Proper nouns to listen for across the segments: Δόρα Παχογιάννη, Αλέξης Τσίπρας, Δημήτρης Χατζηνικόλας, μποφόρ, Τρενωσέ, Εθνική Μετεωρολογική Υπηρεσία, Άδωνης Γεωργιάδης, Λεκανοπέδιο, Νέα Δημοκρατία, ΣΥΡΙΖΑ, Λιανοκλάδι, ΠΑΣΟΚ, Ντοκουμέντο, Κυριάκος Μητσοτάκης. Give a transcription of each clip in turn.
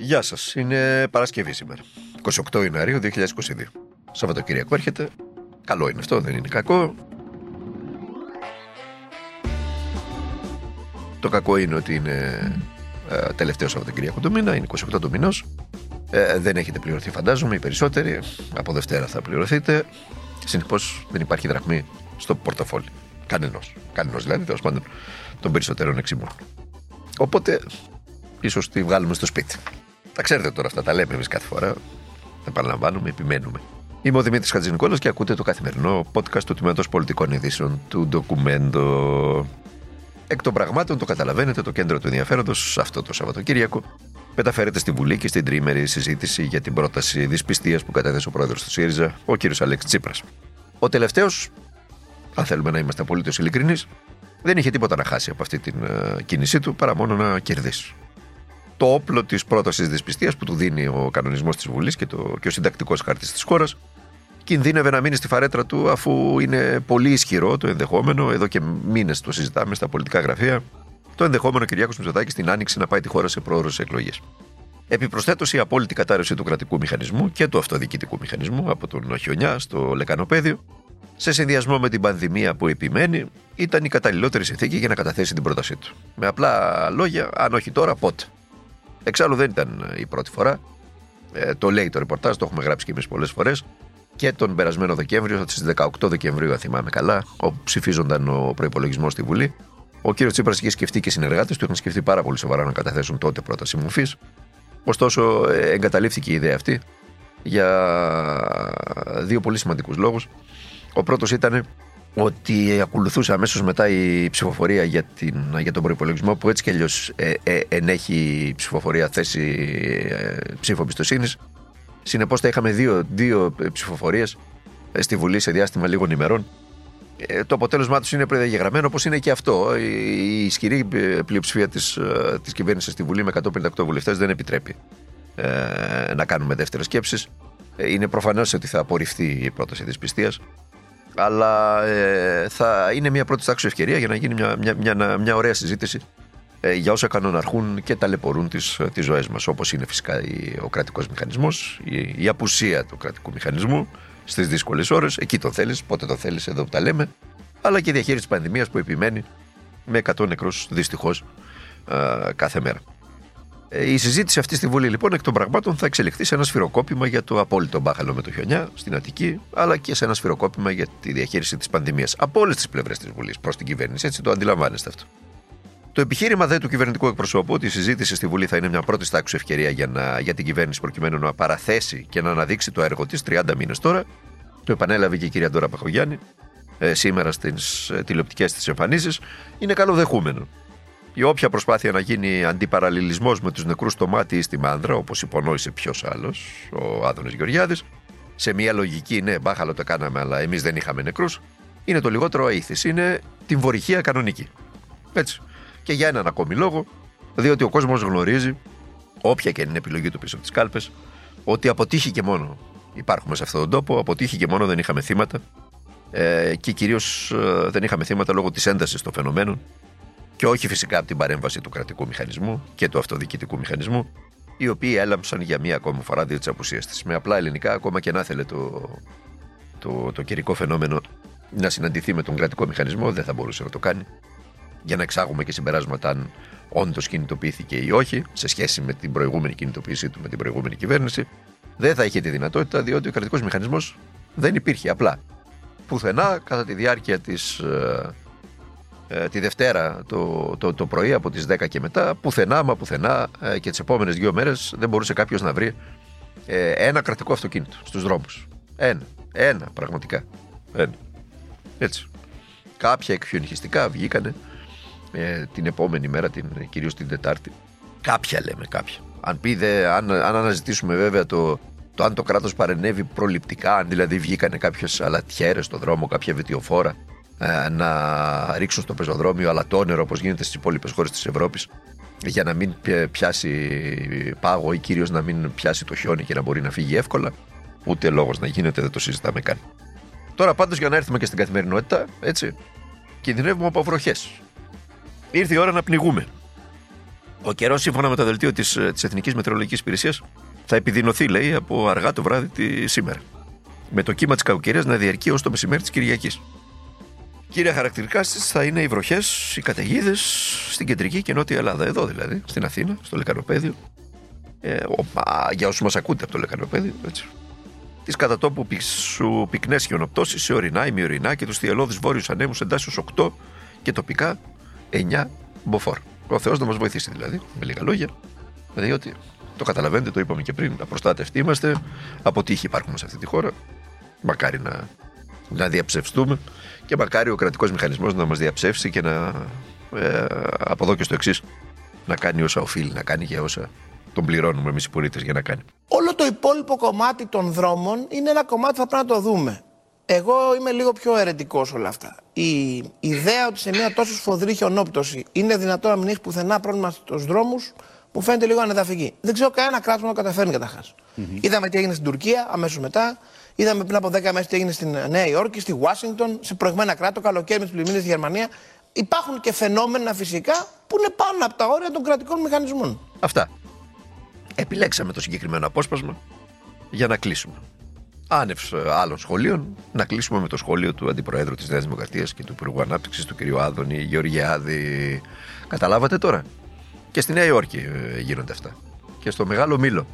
Γεια σας, είναι Παρασκευή σήμερα, 28 Ιανουαρίου 2022. Σαββατοκύριακο έρχεται. Καλό είναι αυτό, δεν είναι κακό. Το κακό είναι ότι είναι τελευταίο Σαββατοκύριακο του μήνα, είναι 28 του μηνός. Δεν έχετε πληρωθεί, φαντάζομαι, οι περισσότεροι. Από Δευτέρα θα πληρωθείτε. Συνεπώς δεν υπάρχει δραχμή στο πορτοφόλι. Κανενός δηλαδή, τέλος πάντων, των περισσότερων εξημών. Οπότε, ίσως τη βγάλουμε στο σπίτι. Τα ξέρετε τώρα αυτά, τα λέμε εμείς κάθε φορά. Τα παραλαμβάνουμε, επιμένουμε. Είμαι ο Δημήτρης Χατζηνικόλας και ακούτε το καθημερινό podcast του Τμήματος Πολιτικών Ειδήσεων του Ντοκουμέντο. Εκ των πραγμάτων, το καταλαβαίνετε, το κέντρο του ενδιαφέροντος αυτό το Σαββατοκύριακο μεταφέρεται στη Βουλή και στην τριήμερη συζήτηση για την πρόταση δυσπιστίας που κατέθεσε ο πρόεδρος του ΣΥΡΙΖΑ, ο κ. Αλέξης Τσίπρας. Ο τελευταίος, αν θέλουμε να είμαστε απολύτως ειλικρινείς, δεν είχε τίποτα να χάσει από αυτή την κίνησή του παρά μόνο να κερδίσει. Το όπλο της πρότασης δυσπιστίας που του δίνει ο κανονισμός της Βουλής και ο συντακτικός χάρτης της χώρας κινδύνευε να μείνει στη φαρέτρα του, αφού είναι πολύ ισχυρό το ενδεχόμενο, εδώ και μήνες το συζητάμε στα πολιτικά γραφεία, το ενδεχόμενο Κυριάκος Μητσοτάκης στην Άνοιξη να πάει τη χώρα σε προώρες εκλογές. Επιπροσθέτως, η απόλυτη κατάρρευση του κρατικού μηχανισμού και του αυτοδιοικητικού μηχανισμού από τον χιονιά στο Λεκανοπέδιο, σε συνδυασμό με την πανδημία που επιμένει, ήταν η καταλληλότερη συνθήκη για να καταθέσει την πρότασή του. Με απλά λόγια, αν όχι τώρα, πότε. Εξάλλου δεν ήταν η πρώτη φορά. Το λέει το ρεπορτάζ, το έχουμε γράψει και εμείς πολλές φορές. Και τον περασμένο Δεκέμβριο, στις 18 Δεκεμβρίου, αν θυμάμαι καλά, όπου ψηφίζονταν ο προϋπολογισμός στη Βουλή, ο κύριος Τσίπρας είχε σκεφτεί και οι συνεργάτες του είχαν σκεφτεί πάρα πολύ σοβαρά να καταθέσουν τότε πρόταση μορφής. Ωστόσο, εγκαταλείφθηκε η ιδέα αυτή για δύο πολύ σημαντικούς λόγους. Ο πρώτος ήταν ότι ακολουθούσε αμέσως μετά η ψηφοφορία για τον προϋπολογισμό, που έτσι κι αλλιώς ενέχει ψηφοφορία θέση ψήφο εμπιστοσύνης. Συνεπώς θα είχαμε δύο ψηφοφορίες στη Βουλή σε διάστημα λίγων ημερών. Το αποτέλεσμά τους είναι προδιαγεγραμμένο, όπως είναι και αυτό. Η ισχυρή πλειοψηφία της κυβέρνησης στη Βουλή με 158 βουλευτές δεν επιτρέπει να κάνουμε δεύτερες σκέψεις. Είναι προφανές ότι θα απορριφθεί η πρόταση δυσπιστίας, αλλά θα είναι μια πρώτη τάξη ευκαιρία για να γίνει μια ωραία συζήτηση για όσα κανοναρχούν και ταλαιπωρούν τις ζωές μας, όπως είναι φυσικά ο κρατικός μηχανισμός, η απουσία του κρατικού μηχανισμού στις δύσκολες ώρες. Εκεί τον θέλεις, πότε τον θέλεις, εδώ που τα λέμε, αλλά και η διαχείριση της πανδημίας που επιμένει με 100 νεκρούς δυστυχώς κάθε μέρα. Η συζήτηση αυτή στη Βουλή, λοιπόν, εκ των πραγμάτων θα εξελιχθεί σε ένα σφυροκόπημα για το απόλυτο μπάχαλο με το χιονιά στην Αττική, αλλά και σε ένα σφυροκόπημα για τη διαχείριση της πανδημίας από όλες τις πλευρές της Βουλής προς την κυβέρνηση. Έτσι το αντιλαμβάνεστε αυτό. Το επιχείρημα δε του κυβερνητικού εκπροσώπου ότι η συζήτηση στη Βουλή θα είναι μια πρώτη τάξη ευκαιρία για την κυβέρνηση προκειμένου να παραθέσει και να αναδείξει το έργο της 30 μήνες τώρα, το επανέλαβε και η κυρία Δόρα Παχογιάννη σήμερα στις τηλεοπτικές της εμφανίσεις, είναι καλοδεχούμενο. Η όποια προσπάθεια να γίνει αντιπαραλληλισμός με τους νεκρούς στο μάτι ή στη μάνδρα, όπως υπονόησε ποιος άλλος, ο Άδωνης Γεωργιάδης, σε μια λογική ναι, μπάχαλο το κάναμε, αλλά εμείς δεν είχαμε νεκρούς, είναι το λιγότερο αήθης. Είναι την βορυχία κανονική. Έτσι. Και για έναν ακόμη λόγο, διότι ο κόσμος γνωρίζει, όποια και είναι η επιλογή του πίσω από τις κάλπες, ότι αποτύχει και μόνο υπάρχουμε σε αυτόν τον τόπο, αποτύχει και μόνο δεν είχαμε θύματα και κυρίως δεν είχαμε θύματα λόγω της έντασης των φαινομένων και όχι φυσικά από την παρέμβαση του κρατικού μηχανισμού και του αυτοδιοικητικού μηχανισμού, οι οποίοι έλαμψαν για μία ακόμη φορά δύο της απουσίας της. Με απλά ελληνικά, ακόμα και να θέλει το καιρικό φαινόμενο να συναντηθεί με τον κρατικό μηχανισμό, δεν θα μπορούσε να το κάνει. Για να εξάγουμε και συμπεράσματα αν όντως κινητοποιήθηκε ή όχι, σε σχέση με την προηγούμενη κινητοποίησή του με την προηγούμενη κυβέρνηση, δεν θα είχε τη δυνατότητα, διότι ο κρατικός μηχανισμός δεν υπήρχε απλά. Πουθενά, κατά τη διάρκεια τη Δευτέρα το πρωί, από τις 10 και μετά, πουθενά και τις επόμενες δύο μέρες δεν μπορούσε κάποιος να βρει ένα κρατικό αυτοκίνητο στους δρόμους. Ένα πραγματικά. Έτσι. Κάποια εκφιονυχιστικά βγήκανε την επόμενη μέρα, κυρίως την Τετάρτη. Κάποια λέμε, κάποια. Αν αναζητήσουμε βέβαια το αν το κράτος παρενέβη προληπτικά, αν δηλαδή βγήκανε κάποιες αλατιέρες στον δρόμο, κάποια βιτιοφόρα να ρίξουν στο πεζοδρόμιο αλατόνερο, όπως γίνεται στις υπόλοιπες χώρες της Ευρώπης, για να μην πιάσει πάγο ή κυρίως να μην πιάσει το χιόνι και να μπορεί να φύγει εύκολα, ούτε λόγος να γίνεται, δεν το συζητάμε καν. Τώρα πάντως, για να έρθουμε και στην καθημερινότητα, έτσι, κινδυνεύουμε από βροχές. Ήρθε η ώρα να πνιγούμε. Ο καιρός, σύμφωνα με το δελτίο της Εθνικής Μετεωρολογικής Υπηρεσίας, θα επιδεινωθεί, λέει, από αργά το βράδυ σήμερα. Με το κύμα της κακοκαιρίας να διαρκεί ως το μεσημέρι της Κυριακής. Κύρια χαρακτηρικά θα είναι οι βροχές, οι καταιγίδες στην κεντρική και νότια Ελλάδα. Εδώ δηλαδή, στην Αθήνα, στο Λεκανοπέδιο. Για όσους μας ακούτε από το Λεκανοπέδιο, έτσι. Τις κατά τόπου πυκνές χιονοπτώσεις σε ορεινά, ημιορεινά και τους θυελλώδεις βόρειους ανέμους εντάσσεως 8 και τοπικά 9 μποφόρ. Ο Θεός να μας βοηθήσει δηλαδή, με λίγα λόγια. Δηλαδή ότι το καταλαβαίνετε, το είπαμε και πριν, να προστατευτεί είμαστε, από τύχη υπάρχουμε σε αυτή τη χώρα. Μακάρι να διαψευστούμε και μακάρι ο κρατικός μηχανισμός να μας διαψεύσει και να από εδώ και στο εξής να κάνει όσα οφείλει να κάνει και όσα τον πληρώνουμε εμείς οι πολίτες για να κάνει. Όλο το υπόλοιπο κομμάτι των δρόμων είναι ένα κομμάτι που θα πρέπει να το δούμε. Εγώ είμαι λίγο πιο αιρετικός όλα αυτά. Η ιδέα ότι σε μια τόσο σφοδρή χιονόπτωση είναι δυνατόν να μην έχει πουθενά πρόβλημα στους δρόμους, μου φαίνεται λίγο ανεδαφική. Δεν ξέρω κανένα κράτος να το καταφέρνει καταρχάς. Mm-hmm. Είδαμε τι έγινε στην Τουρκία αμέσως μετά. Είδαμε πριν από 10 μέρες τι έγινε στην Νέα Υόρκη, στη Ουάσιγκτον, σε προηγμένα κράτη, το καλοκαίρι με τις πλημμύρες στη Γερμανία. Υπάρχουν και φαινόμενα φυσικά που είναι πάνω από τα όρια των κρατικών μηχανισμών. Αυτά. Επιλέξαμε το συγκεκριμένο απόσπασμα για να κλείσουμε. Άνευ άλλων σχολείων, να κλείσουμε με το σχόλιο του Αντιπροέδρου της Νέας Δημοκρατίας και του Υπουργού Ανάπτυξης, του κ. Άδωνη Γεωργιάδη. Καταλάβατε τώρα. Και στη Νέα Υόρκη γίνονται αυτά. Και στο Μεγάλο Μήλο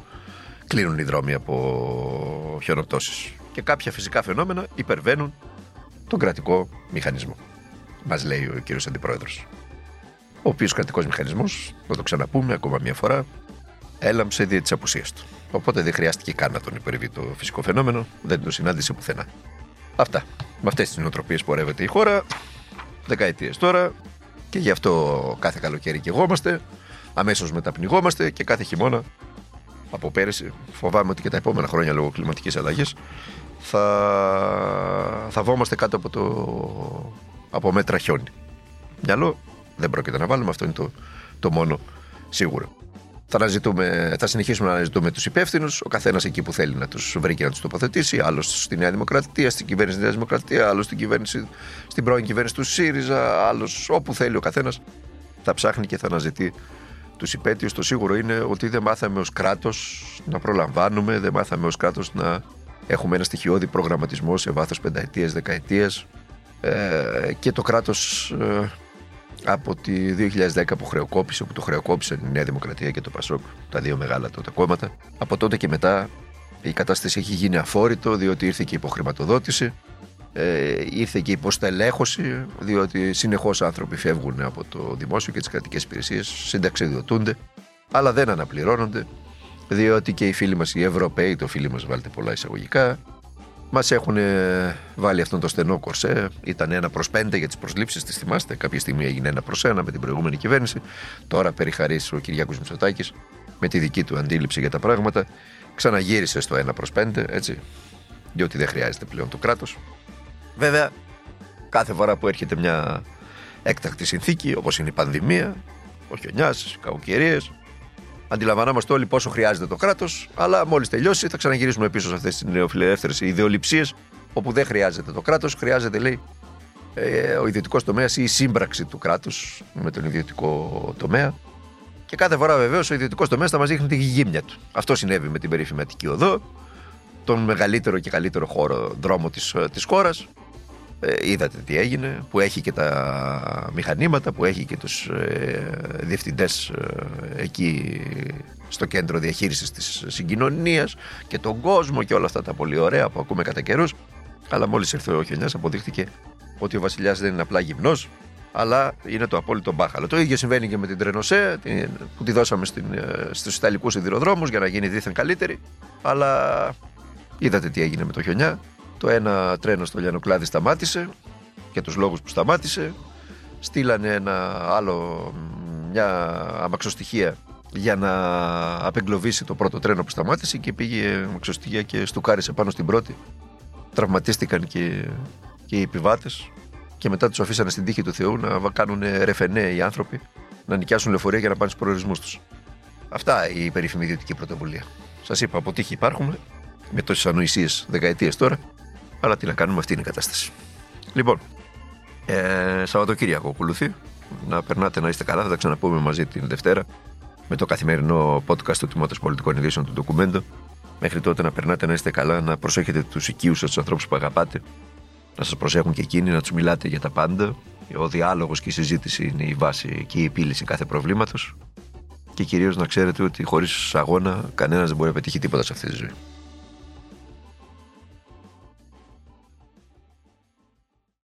κλείνουν οι δρόμοι από χιονοπτώσεις. Και κάποια φυσικά φαινόμενα υπερβαίνουν τον κρατικό μηχανισμό. Μας λέει ο κ. Αντιπρόεδρος. Ο οποίος κρατικός μηχανισμός, να το ξαναπούμε ακόμα μια φορά, έλαμψε δια της απουσίας του. Οπότε δεν χρειάστηκε καν να τον υπερβεί το φυσικό φαινόμενο, δεν το συνάντησε πουθενά. Αυτά. Με αυτές τις νοοτροπίες πορεύεται η χώρα, δεκαετίες τώρα, και γι' αυτό κάθε καλοκαίρι καιγόμαστε, αμέσως μεταπνιγόμαστε και κάθε χειμώνα. Από πέρυσι, φοβάμαι ότι και τα επόμενα χρόνια λόγω κλιματικής αλλαγής θα βόμαστε κάτω από μέτρα χιόνι. Μυαλό δεν πρόκειται να βάλουμε, αυτό είναι το μόνο σίγουρο. Θα συνεχίσουμε να αναζητούμε τους υπεύθυνους, ο καθένας εκεί που θέλει να τους βρει και να τους τοποθετήσει, άλλος στη Νέα Δημοκρατία, στην κυβέρνηση της Νέας Δημοκρατίας, άλλος στην πρώην κυβέρνηση του ΣΥΡΙΖΑ, άλλος όπου θέλει ο καθένας θα ψάχνει και θα αναζητεί τους υπέτειους. Το σίγουρο είναι ότι δεν μάθαμε ως κράτος να προλαμβάνουμε, δεν μάθαμε ως κράτος να έχουμε ένα στοιχειώδη προγραμματισμό σε βάθος πενταετίας, δεκαετίας και το κράτος από τη 2010 που χρεοκόπησε, όπου το χρεοκόπησαν η Νέα Δημοκρατία και το ΠΑΣΟΚ, τα δύο μεγάλα τότε κόμματα. Από τότε και μετά η κατάσταση έχει γίνει αφόρητο, διότι ήρθε και υποχρηματοδότηση, ήρθε και υποστελέχωση, διότι συνεχώς άνθρωποι φεύγουν από το δημόσιο και τις κρατικές υπηρεσίες, συνταξιοδοτούνται, αλλά δεν αναπληρώνονται, διότι και οι φίλοι μας οι Ευρωπαίοι, το φίλοι μας βάλτε πολλά εισαγωγικά, μας έχουν βάλει αυτόν τον στενό κορσέ. Ήταν 1/5 για τις προσλήψεις, τις θυμάστε. Κάποια στιγμή έγινε 1/1 με την προηγούμενη κυβέρνηση. Τώρα, περί χαρίς, ο Κυριάκος Μητσοτάκης, με τη δική του αντίληψη για τα πράγματα, ξαναγύρισε στο 1/5, έτσι. Διότι δεν χρειάζεται πλέον το κράτος. Βέβαια, κάθε φορά που έρχεται μια έκτακτη συνθήκη, όπως είναι η πανδημία, ο χιονιάς, οι κακοκαιρίες, αντιλαμβανόμαστε όλοι πόσο χρειάζεται το κράτος, αλλά μόλις τελειώσει θα ξαναγυρίσουμε πίσω σε αυτές τις νεοφιλελεύθερες ιδεοληψίες, όπου δεν χρειάζεται το κράτος, χρειάζεται, λέει, ο ιδιωτικός τομέας ή η σύμπραξη του κράτους με τον ιδιωτικό τομέα. Και κάθε φορά βεβαίως ο ιδιωτικός τομέας θα μας δείχνει τη γύμνια του. Αυτό συνέβη με την περίφημη οδό, τον μεγαλύτερο και καλύτερο δρόμο της χώρας. Είδατε τι έγινε, που έχει και τα μηχανήματα, που έχει και τους διευθυντές εκεί στο κέντρο διαχείρισης της συγκοινωνίας και τον κόσμο και όλα αυτά τα πολύ ωραία που ακούμε κατά καιρούς. Αλλά μόλις ήρθε ο χιονιάς αποδείχθηκε ότι ο βασιλιάς δεν είναι απλά γυμνός, αλλά είναι το απόλυτο μπάχαλο. Το ίδιο συμβαίνει και με την Τρενωσέ, που τη δώσαμε στους ιταλικούς σιδηροδρόμους για να γίνει δίθεν καλύτερη, αλλά είδατε τι έγινε με το χιονιά. Το ένα τρένο στο Λιανοκλάδι σταμάτησε, για τους λόγους που σταμάτησε. Στείλανε μια αμαξοστοιχεία για να απεγκλωβίσει το πρώτο τρένο που σταμάτησε και πήγε αμαξοστοιχεία και στουκάρισε πάνω στην πρώτη. Τραυματίστηκαν και οι επιβάτες και μετά τους αφήσανε στην τύχη του Θεού να κάνουν ρεφενέ οι άνθρωποι, να νοικιάσουν λεωφορεία για να πάνε στους προορισμούς τους. Αυτά η περίφημη ιδιωτική πρωτοβουλία. Σας είπα, από τύχη υπάρχουμε, με τόσες ανοησίες δεκαετίες τώρα. Αλλά τι να κάνουμε, αυτή είναι η κατάσταση. Λοιπόν, Σαββατοκύριακο ακολουθεί. Να περνάτε, να είστε καλά. Θα τα ξαναπούμε μαζί την Δευτέρα με το καθημερινό podcast του Τμήματος Πολιτικών Ειδήσεων του Ντοκουμέντο. Μέχρι τότε να περνάτε, να είστε καλά, να προσέχετε τους οικείους σας, τους ανθρώπους που αγαπάτε, να σας προσέχουν και εκείνοι, να τους μιλάτε για τα πάντα. Ο διάλογος και η συζήτηση είναι η βάση και η επίλυση κάθε προβλήματος. Και κυρίως να ξέρετε ότι χωρίς αγώνα κανένας δεν μπορεί να πετύχει τίποτα σε αυτή τη ζωή.